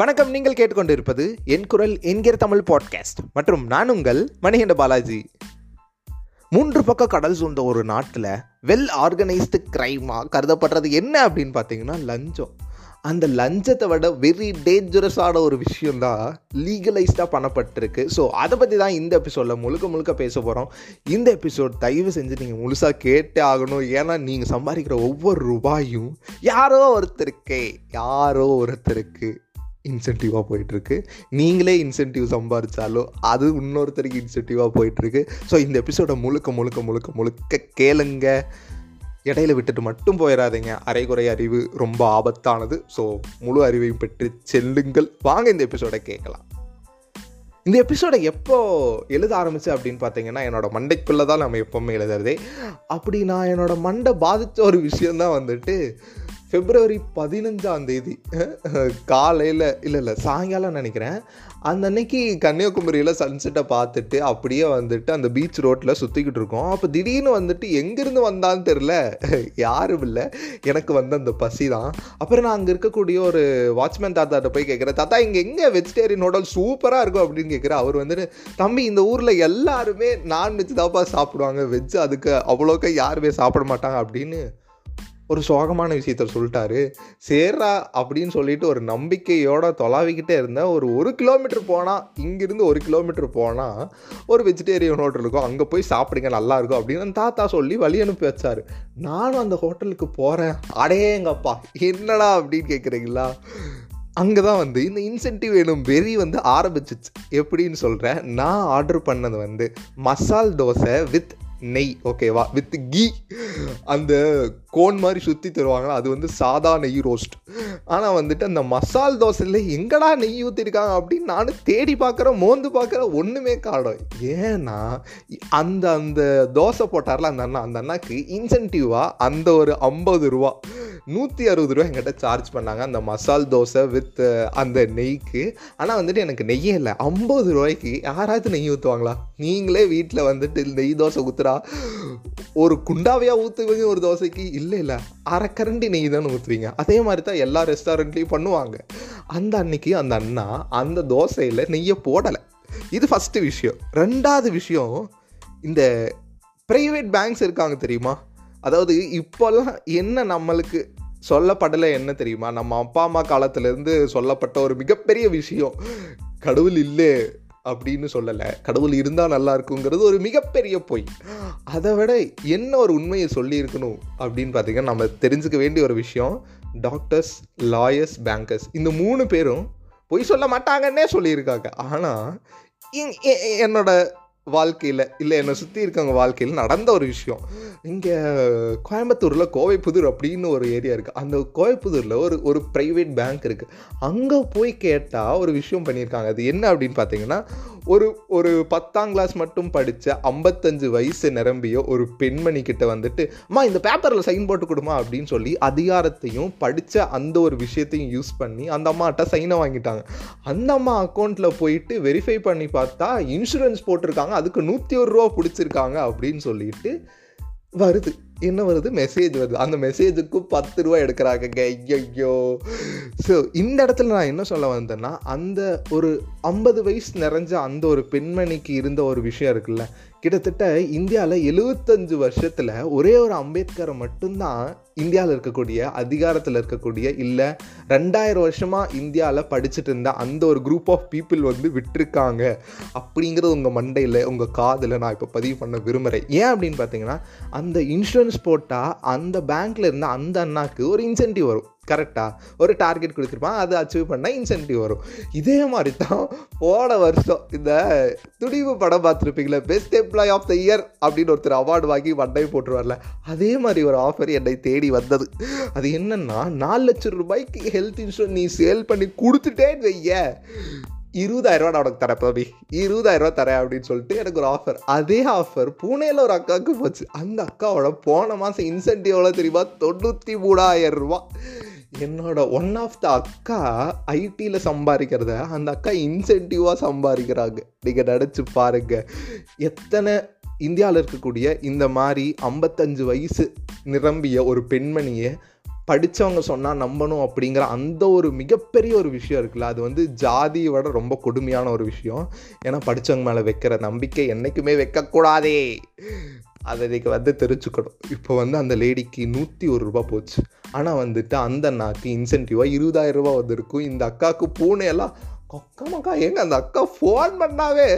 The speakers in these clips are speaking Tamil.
வணக்கம், நீங்கள் கேட்டுக்கொண்டிருப்பது என் குரல் என்கிற தமிழ் பாட்காஸ்ட். மற்றும் நான் உங்கள் மணிகண்ட பாலாஜி. 3 பக்க கடல் சூழ்ந்த ஒரு நாட்டில் வெல் ஆர்கனைஸ்டு கிரைமாக கருதப்படுறது என்ன அப்படின்னு பார்த்தீங்கன்னா லஞ்சம். அந்த லஞ்சத்தை விட வெரி டேஞ்சரஸான ஒரு விஷயந்தான் லீகலைஸ்டாக பண்ணப்பட்டிருக்கு. ஸோ அதை பற்றி தான் இந்த எபிசோடில் முழுக்க பேச போகிறோம். இந்த எபிசோட் தயவு செஞ்சு நீங்கள் முழுசாக கேட்டே ஆகணும். ஏன்னா நீங்கள் சம்பாதிக்கிற ஒவ்வொரு ரூபாயும் யாரோ ஒருத்தருக்கு இன்சென்டிவாக போயிட்டுருக்கு. நீங்களே இன்சென்டிவ் சம்பாதிச்சாலோ அது இன்னொருத்தருக்கு இன்சென்டிவாக போயிட்டுருக்கு. ஸோ இந்த எபிசோடை முழுக்க கேளுங்க. இடையில விட்டுட்டு மட்டும் போயிடாதீங்க. அரைகுறை அறிவு ரொம்ப ஆபத்தானது. ஸோ முழு அறிவையும் பெற்று செல்லுங்கள். வாங்க இந்த எபிசோடை கேட்கலாம். இந்த எபிசோடை எப்போ எழுத ஆரம்பிச்சு அப்படின்னு பார்த்தீங்கன்னா என்னோடய மண்டைக்குள்ளே தான் நம்ம எப்போவுமே எழுதுறதே. அப்படி நான் என்னோடய மண்டை பாதித்த ஒரு விஷயந்தான் வந்துட்டு February 15 காலையில் இல்லை சாயங்காலம் நினைக்கிறேன், அந்த அன்னைக்கு கன்னியாகுமரியில் சன்செட்டை பார்த்துட்டு அப்படியே வந்துட்டு அந்த பீச் ரோட்டில் சுற்றிக்கிட்டு இருக்கோம். அப்போ திடீர்னு வந்துட்டு எங்கேருந்து வந்தான்னு தெரில, யாரும் இல்லை, எனக்கு வந்து அந்த பசி தான். அப்புறம் நான் அங்கே இருக்கக்கூடிய ஒரு வாட்ச்மேன் தாத்தாட்ட போய் கேட்குறேன், தாத்தா இங்கே எங்கே வெஜிடேரியன் ஹோட்டல் சூப்பராக இருக்கும் அப்படின்னு கேட்குறேன். அவர் வந்துட்டு, தம்பி இந்த ஊரில் எல்லாருமே நான்வெஜ் தான்ப்பா சாப்பிடுவாங்க, வெஜ் அதுக்கு அவ்வளோக்கா யாருமே சாப்பிட மாட்டாங்க அப்படின்னு ஒரு சோகமான விஷயத்த சொல்லிட்டாரு. சேர்றா அப்படின்னு சொல்லிட்டு ஒரு நம்பிக்கையோட தொலாவிக்கிட்டே இருந்தேன். ஒரு கிலோமீட்டர் போனால் ஒரு வெஜிடேரியன் ஹோட்டல் இருக்கும், அங்கே போய் சாப்பிடுங்க நல்லாயிருக்கும் அப்படின்னு தாத்தா சொல்லி வழி அனுப்பி வச்சார். நானும் அந்த ஹோட்டலுக்கு போகிறேன். அடேங்கப்பா என்னடா அப்படின்னு கேட்குறீங்களா, அங்கே தான் வந்து இந்த இன்சென்டிவ் எனும் வெறி வந்து ஆரம்பிச்சிச்சு. எப்படின்னு சொல்கிறேன், நான் ஆர்டர் பண்ணது வந்து மசால் தோசை வித் நெய், ஓகேவா, வித் கீ. அந்த கோன் மாதிரி சுற்றி தருவாங்களா, அது வந்து சாதா நெய் ரோஸ்ட். ஆனால் வந்துட்டு அந்த மசால் தோசையில் எங்கடா நெய் ஊற்றிருக்காங்க அப்படின்னு நானும் தேடி பார்க்குறேன், மோந்து பார்க்குறேன், ஒன்றுமே காணோம். ஏன்னா அந்த தோசை போட்டார்ல அந்த அண்ணாக்கு இன்சென்டிவாக அந்த ஒரு 50 ரூபா 160 ரூபா என்கிட்ட சார்ஜ் பண்ணாங்க அந்த மசால் தோசை வித் அந்த நெய்க்கு. ஆனால் வந்துட்டு எனக்கு நெய்யே இல்லை. 50 ரூபாய்க்கு யாராவது நெய் ஊற்றுவாங்களா? நீங்களே வீட்டில் வந்துட்டு நெய் தோசை ஊற்றுறா ஒரு குண்டாவையாக ஊற்றுவீங்க ஒரு தோசைக்கு, இல்லை அரைக்கரண்டி நெய் தானே ஊற்றுவீங்க. அதே மாதிரி தான் எல்லா ரெஸ்டாரண்ட்லேயும் பண்ணுவாங்க. அந்த அன்னைக்கு அந்த அண்ணா அந்த தோசையில் நெய்யை போடலை. இது ஃபஸ்ட்டு விஷயம். ரெண்டாவது விஷயம், இந்த ப்ரைவேட் பேங்க்ஸ் இருக்காங்க தெரியுமா, அதாவது இப்போல்லாம் என்ன நம்மளுக்கு சொல்லப்படலை என்ன தெரியுமா, நம்ம அப்பா அம்மா காலத்திலேருந்து சொல்லப்பட்ட ஒரு மிகப்பெரிய விஷயம், கடவுள் இல்லை அப்படின்னு சொல்லலை, கடவுள் இருந்தால் நல்லா இருக்குங்கிறது ஒரு மிகப்பெரிய பொய். அதை விட என்ன ஒரு உண்மையை சொல்லியிருக்கணும் அப்படின்னு பார்த்திங்கன்னா நம்ம தெரிஞ்சுக்க வேண்டிய ஒரு விஷயம், டாக்டர்ஸ், லாயர்ஸ், பேங்கர்ஸ், இந்த 3 பேரும் பொய் சொல்ல மாட்டாங்கன்னே சொல்லியிருக்காங்க. ஆனால் என்னோட வாழ்க்கையில் இல்லை என்னை சுற்றி இருக்கவங்க வாழ்க்கையில் நடந்த ஒரு விஷயம், இங்கே கோயம்புத்தூரில் கோவைப்புதூர் அப்படின்னு ஒரு ஏரியா இருக்குது. அந்த கோவைப்புதூரில் ஒரு ப்ரைவேட் பேங்க் இருக்குது. அங்கே போய் கேட்டால் ஒரு விஷயம் பண்ணியிருக்காங்க. அது என்ன அப்படின்னு பார்த்தீங்கன்னா, ஒரு 10ஆம் கிளாஸ் மட்டும் படித்த 55 வயசு நிரம்பிய ஒரு பெண்மணிக்கிட்ட வந்துட்டு, அம்மா இந்த பேப்பரில் சைன் போட்டு கொடுமா அப்படின்னு சொல்லி அதிகாரத்தையும் படித்த அந்த ஒரு விஷயத்தையும் யூஸ் பண்ணி அந்த அம்மாட்ட சைனை வாங்கிட்டாங்க. அந்த அம்மா அக்கௌண்ட்டில் போயிட்டு வெரிஃபை பண்ணி பார்த்தா இன்சூரன்ஸ் போட்டிருக்காங்க, அதுக்கு 101 ரூபா பிடிச்சிருக்காங்க அப்படின்னு சொல்லிட்டு வருது மெசேஜ் வருது. அந்த மெசேஜுக்கு 10 ரூபா எடுக்கிறாங்க. ஐயோ. ஸோ இந்த இடத்துல நான் என்ன சொல்ல வந்தேன்னா, அந்த ஒரு 50 வயசு நிறைஞ்ச அந்த ஒரு பெண்மணிக்கு இருந்த ஒரு விஷயம் இருக்குல்ல, கிட்டத்தட்ட இந்தியாவில் 75 வருஷத்தில் ஒரே ஒரு அம்பேத்கரை மட்டும்தான் இந்தியாவில் இருக்கக்கூடிய அதிகாரத்தில் இருக்கக்கூடிய, இல்லை 2000 வருஷமாக இந்தியாவில் படிச்சுட்டு இருந்த அந்த ஒரு குரூப் ஆஃப் பீப்புள் வந்து விட்டுருக்காங்க அப்படிங்கிறது உங்கள் மண்டையில் உங்கள் காதில் நான் இப்போ பதிவு பண்ண விரும்புகிறேன். ஏன் அப்படின்னு பார்த்தீங்கன்னா, அந்த இன்சூரன்ஸ் போட்டால் அந்த பேங்க்கில் இருந்த அந்த அண்ணாக்கு ஒரு இன்சென்டிவ் வரும், கரெக்டாக ஒரு டார்கெட் கொடுத்துருப்பான், அதை அச்சீவ் பண்ணால் இன்சென்டிவ் வரும். இதே மாதிரி தான் போன வருஷம் இந்த துடிவு படம் பார்த்துருப்பீங்களா, best employee of the year அப்படின்னு ஒருத்தர் அவார்டு வாங்கி வண்டை போட்டுருவார்ல, அதே மாதிரி ஒரு ஆஃபர் என்னை தேடி வந்தது. அது என்னென்னா, 4 லட்சம் ரூபாய்க்கு ஹெல்த் இன்சூரன்ஸ் நீ சேல் பண்ணி கொடுத்துட்டேன்னு வைய, 20,000 ரூபா நான் உனக்கு தரேன் பாபி, 20,000 ரூபா தரேன் அப்படின்னு சொல்லிட்டு எனக்கு ஒரு ஆஃபர். அதே ஆஃபர் புனேயில் ஒரு அக்காவுக்கு போச்சு. அந்த அக்காவோட போன மாதம் இன்சென்டிவ் எவ்வளோ தெரியுமா, 93,000 ரூபா. என்னோட ஒன் ஆஃப் த அக்கா ஐடியில் சம்பாதிக்கிறத அந்த அக்கா இன்சென்டிவாக சம்பாதிக்கிறாங்க. நீங்கள் நினச்சி பாருங்கள். எத்தனை இந்தியாவில் இருக்கக்கூடிய இந்த மாதிரி 55 வயசு நிரம்பிய ஒரு பெண்மணியை படித்தவங்க சொன்னால் நம்பணும் அப்படிங்கிற அந்த ஒரு மிகப்பெரிய ஒரு விஷயம் இருக்குல்ல, அது வந்து ஜாதியை விட ரொம்ப கொடுமையான ஒரு விஷயம். ஏன்னா படித்தவங்க மேலே வைக்கிற நம்பிக்கை என்றைக்குமே வைக்கக்கூடாதே, அதை இன்றைக்கி வந்து தெரிஞ்சுக்கணும். இப்போ வந்து அந்த லேடிக்கு 101 ரூபா போச்சு. ஆனால் வந்துட்டு அந்த அண்ணாக்கு இன்சென்டிவாக 20,000 ரூபா வந்துருக்கும். இந்த அக்காவுக்கு பூனையெல்லாம் அக்காமக்கா ஏங்க அந்த அக்கா ஃபோன் பண்ணாவே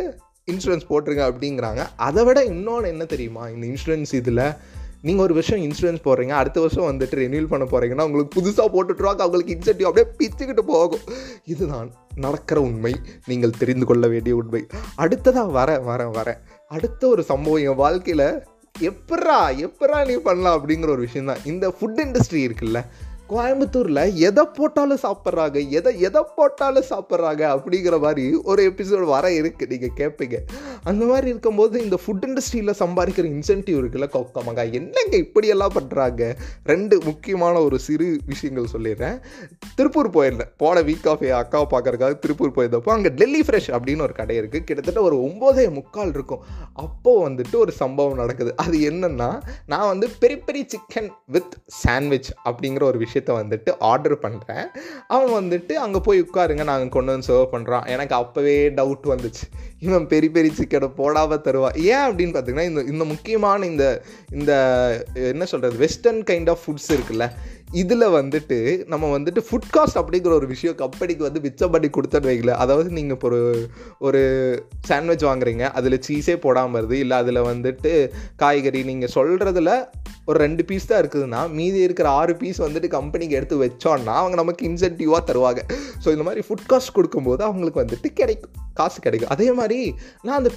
இன்சூரன்ஸ் போட்டிருங்க அப்படிங்கிறாங்க. அதை விட இன்னொன்று என்ன தெரியுமா, இந்த இன்சூரன்ஸ் இதில் நீங்கள் ஒரு வருஷம் இன்சூரன்ஸ் போடுறீங்க, அடுத்த வருஷம் வந்துட்டு ரெனியூல் பண்ண போகிறீங்கன்னா உங்களுக்கு புதுசாக போட்டுட்ருவாங்க, அவங்களுக்கு இன்சென்டிவ் அப்படியே பிச்சுக்கிட்டு போகும். இதுதான் நடக்கிற உண்மை, நீங்கள் தெரிந்து கொள்ள வேண்டிய உண்மை. அடுத்ததாக அடுத்த ஒரு சம்பவம் என் வாழ்க்கையில் எப்பரா நீ பண்ணலாம் அப்படிங்கிற ஒரு விஷயம் தான். இந்த ஃபுட் இண்டஸ்ட்ரி இருக்குல்ல, கோயம்புத்தூரில் எதை போட்டாலும் சாப்பிட்றாங்க அப்படிங்கிற மாதிரி ஒரு எபிசோடு வர இருக்குது. நீங்கள் கேட்பீங்க. அந்த மாதிரி இருக்கும்போது இந்த ஃபுட் இண்டஸ்ட்ரியில் சம்பாதிக்கிற இன்சென்டிவ் இருக்குல்ல, கொக்கமங்க என்னங்க இப்படியெல்லாம் பண்ணுறாங்க. 2 முக்கியமான ஒரு சிறு விஷயங்கள் சொல்லிடுறேன். திருப்பூர் போயிருந்தேன், போன வீக் ஆஃப் அக்காவை பார்க்குறக்காக திருப்பூர் போயிருந்தப்போ அங்கே டெல்லி ஃப்ரெஷ் அப்படின்னு ஒரு கடை இருக்குது. கிட்டத்தட்ட ஒரு 9:45 இருக்கும். அப்போது வந்துட்டு ஒரு சம்பவம் நடக்குது. அது என்னென்னா, நான் வந்து peri peri chicken with sandwich அப்படிங்கிற ஒரு விஷயம் வந்துட்டு ஆர்டர் பண்ணுறேன். அவங்க வந்துட்டு அங்கே போய் உட்காருங்க நாங்கள் கொண்டு வந்து சர்வ் பண்ணுறோம். எனக்கு அப்போவே டவுட் வந்துச்சு, இவன் பெரி பெரி சிக்கனை போடாமல் தருவா. ஏன் அப்படின்னு பார்த்தீங்கன்னா, இந்த முக்கியமான இந்த என்ன சொல்கிறது வெஸ்டர்ன் கைண்ட் ஆஃப் ஃபுட்ஸ் இருக்குல்ல, இதில் வந்துட்டு நம்ம வந்துட்டு ஃபுட் காஸ்ட் அப்படிங்கிற ஒரு விஷயம் கம்பெனிக்கு வந்து மிச்சம் பண்ணி கொடுத்தன்னு வைக்கல. அதாவது நீங்கள் இப்போ ஒரு சாண்ட்விச் வாங்குறீங்க, அதில் சீஸே போடாமல் வருது, இல்லை அதில் வந்துட்டு காய்கறி நீங்கள் சொல்கிறதுல ஒரு 2 பீஸ் தான் இருக்குதுன்னா மீதி இருக்கிற 6 பீஸ் வந்துட்டு கம்பெனிக்கு எடுத்து வச்சோன்னா அவங்க நமக்கு இன்சென்டிவாக தருவாங்க. ஸோ இந்த மாதிரி ஃபுட் காஸ்ட் கொடுக்கும்போது அவங்களுக்கு வந்துட்டு காசு கிடைக்கும். அதே மாதிரி நான் அந்த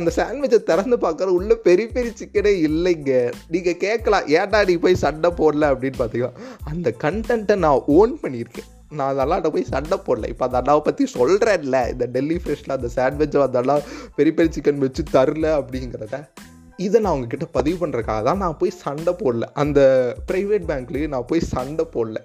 அந்த சாண்ட்விச்சை திறந்து பார்க்குற உள்ள பெரிய பெரிய சிக்கனே இல்லைங்க. நீங்கள் கேட்கலாம் ஏட்டா நீ போய் சண்டை போடல அப்படின்னு பார்த்தீங்கன்னா, அந்த கண்டென்ட்டை நான் ஓன் பண்ணியிருக்கேன். நான் அதெல்லாம் அதை போய் சண்டை போடல. இப்போ அந்த அண்ணாவை பற்றி சொல்கிறேன்ல, இந்த டெல்லி ஃப்ரெஷ்ஷில் அந்த சாண்ட்விச்சை அதெல்லாம் பெரிய பெரிய சிக்கன் வச்சு தரல அப்படிங்கிறத, இதை நான் அவங்கக்கிட்ட பதிவு பண்ணுறக்காக தான் நான் போய் சண்டை போடல. அந்த ப்ரைவேட் பேங்க்லேயும் நான் போய் சண்டை போடல.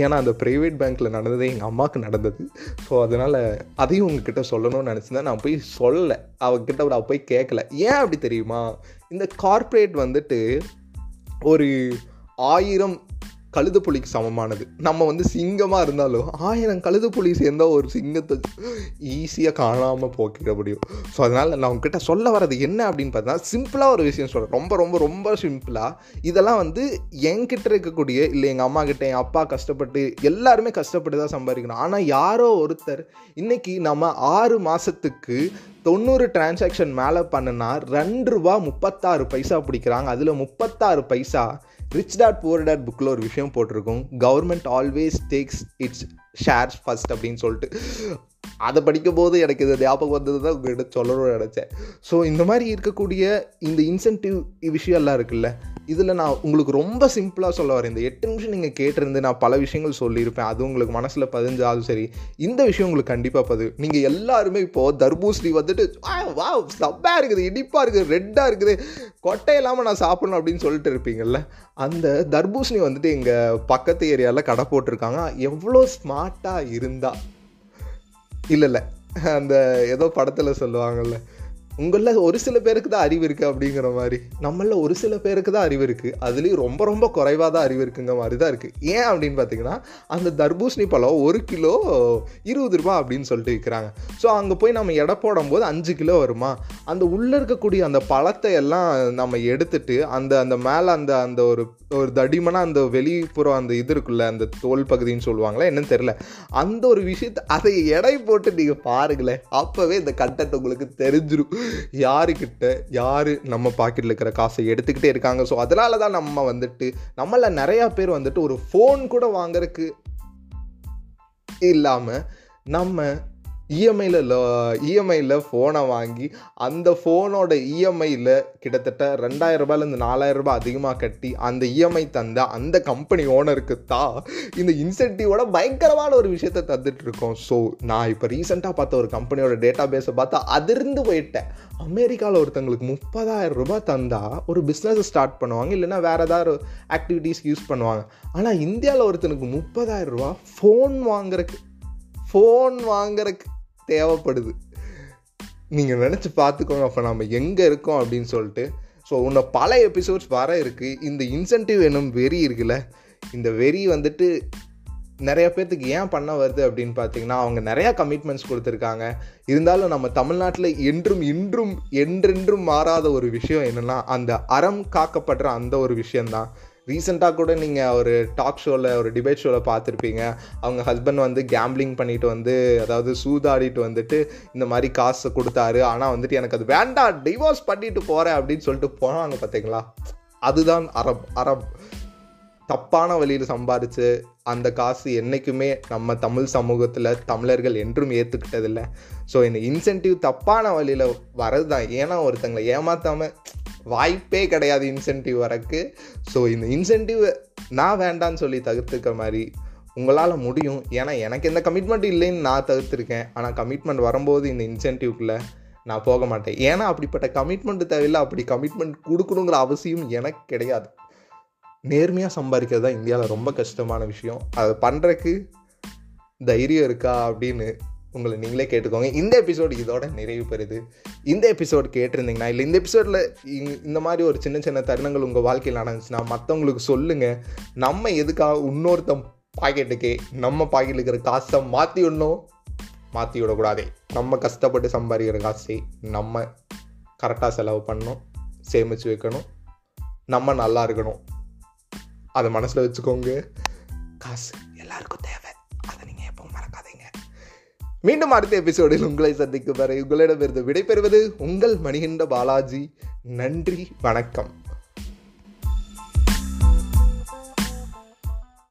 ஏன்னா அந்த ப்ரைவேட் பேங்க்கில் நடந்ததே எங்கள் அம்மாவுக்கு நடந்தது. ஸோ அதனால் அதையும் உங்ககிட்ட சொல்லணும்னு நினச்சிருந்தேன், நான் போய் சொல்லலை அவங்கக்கிட்ட, நான் போய் கேட்கல. ஏன் அப்படி தெரியுமா, இந்த கார்ப்பரேட் வந்துட்டு ஒரு 1000 கழுதுப்புலிக்கு சமமானது. நம்ம வந்து சிங்கமாக இருந்தாலும் 1000 கழுதுப்புலி சேர்ந்தால் ஒரு சிங்கத்தை ஈஸியாக காணாமல் போக்கிட முடியும். ஸோ அதனால் நான் உங்ககிட்ட சொல்ல வரது என்ன அப்படின்னு பார்த்தா, சிம்பிளாக ஒரு விஷயம் சொல்கிறேன், ரொம்ப ரொம்ப ரொம்ப சிம்பிளாக. இதெல்லாம் வந்து என்கிட்ட இருக்கக்கூடிய, இல்லை எங்கள் அம்மா கிட்ட என் அப்பா கஷ்டப்பட்டு எல்லாருமே கஷ்டப்பட்டு தான் சம்பாதிக்கணும். ஆனால் யாரோ ஒருத்தர் இன்றைக்கி நம்ம 6 மாதத்துக்கு 90 டிரான்சாக்ஷன் மேலே பண்ணுனா ₹2.36 பிடிக்கிறாங்க. அதில் 36 பைசா ரிச் டாட் புவர் டாட் புக்கில் ஒரு விஷயம் போட்டிருக்கோம், government always takes its shares first அப்படின்னு சொல்லிட்டு. அதை படிக்கும்போது எனக்கு இது ஞாபகம் வந்தது தான் உங்கள்கிட்ட சொல்லணும்னு நினச்சேன். ஸோ இந்த மாதிரி இருக்கக்கூடிய இந்த இன்சென்டிவ் விஷயம்லாம் இருக்குல்ல, இதில் நான் உங்களுக்கு ரொம்ப சிம்பிளாக சொல்ல வரேன். இந்த 8 நிமிஷம் நீங்கள் கேட்டிருந்து நான் பல விஷயங்கள் சொல்லியிருப்பேன், அது உங்களுக்கு மனசில் பதிஞ்சாலும் சரி, இந்த விஷயம் உங்களுக்கு கண்டிப்பாக பதியும். நீங்கள் எல்லாருமே இப்போது தர்பூசணி வந்துட்டு வா சப்பாக இருக்குது, இனிப்பாக இருக்குது, ரெட்டாக இருக்குது, கொட்டை இல்லாமல் நான் சாப்பிட்ணும் அப்படின்னு சொல்லிட்டு இருப்பீங்கள்ல, அந்த தர்பூசணி வந்துட்டு எங்கள் பக்கத்து ஏரியாவில் கடை போட்டிருக்காங்க. எவ்வளோ ஸ்மார்ட்டாக இருந்தால் இல்லை அந்த ஏதோ படத்தில் சொல்லுவாங்கள்ல, உங்களில் ஒரு சில பேருக்கு தான் அறிவு இருக்குது அப்படிங்கிற மாதிரி, நம்மளில் ஒரு சில பேருக்கு தான் அறிவு இருக்குது, அதுலேயும் ரொம்ப ரொம்ப குறைவாக தான் அறிவு இருக்குங்கிற மாதிரி தான் இருக்குது. ஏன் அப்படின்னு பார்த்தீங்கன்னா, அந்த தர்பூசணி பழம் 1 கிலோ ₹20 அப்படின்னு சொல்லிட்டு விற்கிறாங்க. ஸோ அங்கே போய் நம்ம எடை போடும்போது 5 கிலோ வருமா, அந்த உள்ளே இருக்கக்கூடிய அந்த பழத்தை எல்லாம் நம்ம எடுத்துட்டு அந்த அந்த மேலே அந்த அந்த ஒரு தடிமனாக அந்த வெளிப்புறம் அந்த இது இருக்குல்ல, அந்த தோல் பகுதின்னு சொல்லுவாங்களே என்னன்னு தெரியல, அந்த ஒரு விஷயத்தை அதை எடை போட்டு நீங்கள் பாருங்களேன். அப்போவே இந்த கண்டென்ட் உங்களுக்கு தெரிஞ்சிடும், யாருக்கிட்ட யார் நம்ம பாக்கெட்டில் இருக்கிற காசை எடுத்துக்கிட்டே இருக்காங்க. ஸோ அதனால தான் நம்ம வந்துட்டு நம்மள நிறையா பேர் வந்துட்டு ஒரு ஃபோன் கூட வாங்கறதுக்கு இல்லாமல் நம்ம இஎம்ஐயில் ஃபோனை வாங்கி அந்த ஃபோனோட இஎம்ஐயில் கிட்டத்தட்ட ₹2,000 ₹4,000 அதிகமாக கட்டி அந்த இஎம்ஐ தந்த அந்த கம்பெனி ஓனருக்கு தான் இந்த இன்சென்டிவோட பயங்கரமான ஒரு விஷயத்தை தந்துட்டுருக்கோம். ஸோ நான் இப்போ ரீசெண்டாக பார்த்த ஒரு கம்பெனியோட டேட்டா பேஸை பார்த்தா அதிர்ந்து போயிட்டேன். அமெரிக்காவில் ஒருத்தங்களுக்கு ₹30,000 தந்தால் ஒரு பிஸ்னஸை ஸ்டார்ட் பண்ணுவாங்க, இல்லைன்னா வேறு ஏதாவது ஆக்டிவிட்டீஸ்க்கு யூஸ் பண்ணுவாங்க. ஆனால் இந்தியாவில் ஒருத்தனுக்கு ₹30,000 ஃபோன் வாங்குறதுக்கு தேவைப்படுது. நீங்கள் நினச்சி பார்த்துக்கோங்க அப்போ நம்ம எங்கே இருக்கோம் அப்படின்னு சொல்லிட்டு. ஸோ உன்னை பல எபிசோட்ஸ் வர இருக்குது. இந்த இன்சென்டிவ் என்னும் வெறி இருக்குல்ல, இந்த வெறி வந்துட்டு நிறைய பேர்த்துக்கு ஏன் பண்ண வருது அப்படின்னு பார்த்தீங்கன்னா, அவங்க நிறையா கமிட்மெண்ட்ஸ் கொடுத்துருக்காங்க. இருந்தாலும் நம்ம தமிழ்நாட்டில் என்றென்றும் மாறாத ஒரு விஷயம் என்னென்னா, அந்த அறம் காக்கப்படுற அந்த ஒரு விஷயந்தான். ரீசெண்டாக கூட நீங்கள் ஒரு டாக் ஷோவில், ஒரு டிபேட் ஷோவில் பார்த்துருப்பீங்க, அவங்க ஹஸ்பண்ட் வந்து கேம்பிளிங் பண்ணிட்டு வந்து, அதாவது சூதாடிட்டு வந்துட்டு இந்த மாதிரி காசு கொடுத்தாரு, ஆனால் வந்துட்டு எனக்கு அது வேண்டாம், டைவோர்ஸ் பண்ணிட்டு போகிறேன் அப்படின்னு சொல்லிட்டு போனாங்க. பார்த்தீங்களா, அதுதான் அறம். தப்பான வழியில் சம்பாதிச்சு அந்த காசு என்றைக்குமே நம்ம தமிழ் சமூகத்தில் தமிழர்கள் என்றும் ஏற்றுக்கிட்டதில்லை. ஸோ இந்த இன்சென்டிவ் தப்பான வழியில் வரது தான். ஏன்னா ஒருத்தங்களை ஏமாற்றாமல் வாய்ப்பே கிடையாது இன்சென்டிவ் வரக்கு. ஸோ இந்த இன்சென்டிவ் நான் வேண்டான்னு சொல்லி தவிர்த்துக்க மாதிரி உங்களால் முடியும். ஏன்னா எனக்கு எந்த கமிட்மெண்ட் இல்லைன்னு நான் தவிர்த்துருக்கேன். ஆனால் கமிட்மெண்ட் வரும்போது இந்த இன்சென்டிவ்க்குள்ளே நான் போக மாட்டேன். ஏன்னா அப்படிப்பட்ட கமிட்மெண்ட்டு தேவையில்லை. அப்படி கமிட்மெண்ட் கொடுக்கணுங்கிற அவசியம் எனக்கு கிடையாது. நேர்மையாக சம்பாதிக்கிறது தான் இந்தியாவில் ரொம்ப கஷ்டமான விஷயம். அதை பண்ணுறக்கு தைரியம் இருக்கா அப்படின்னு உங்களை நீங்களே கேட்டுக்கோங்க. இந்த எபிசோடு இதோட நிறைவு பெறுது. இந்த எபிசோடு கேட்டிருந்தீங்கன்னா, இல்லை இந்த எபிசோடில் இந்த மாதிரி ஒரு சின்ன சின்ன தருணங்கள் உங்கள் வாழ்க்கையில் நடந்துச்சுன்னா மற்றவங்களுக்கு சொல்லுங்கள். நம்ம எதுக்காக இன்னொருத்தன் பாக்கெட்டுக்கு நம்ம பாக்கெட்டில் இருக்கிற காசை மாற்றி விடணும், மாற்றி விடக்கூடாது. நம்ம கஷ்டப்பட்டு சம்பாதிக்கிற காசை நம்ம கரெக்டாக செலவு பண்ணணும், சேமித்து வைக்கணும், நம்ம நல்லா இருக்கணும். அதை மனசில் வச்சுக்கோங்க. காசு எல்லாருக்கும் தேவை, அதை நீங்கள் எப்பவும் மறக்காதீங்க. மீண்டும் அடுத்த எபிசோடில் உங்களை சந்திக்கும் வரை உங்களிடமிருந்து விடைபெறுவது உங்கள் மணிகண்ட பாலாஜி. நன்றி, வணக்கம்.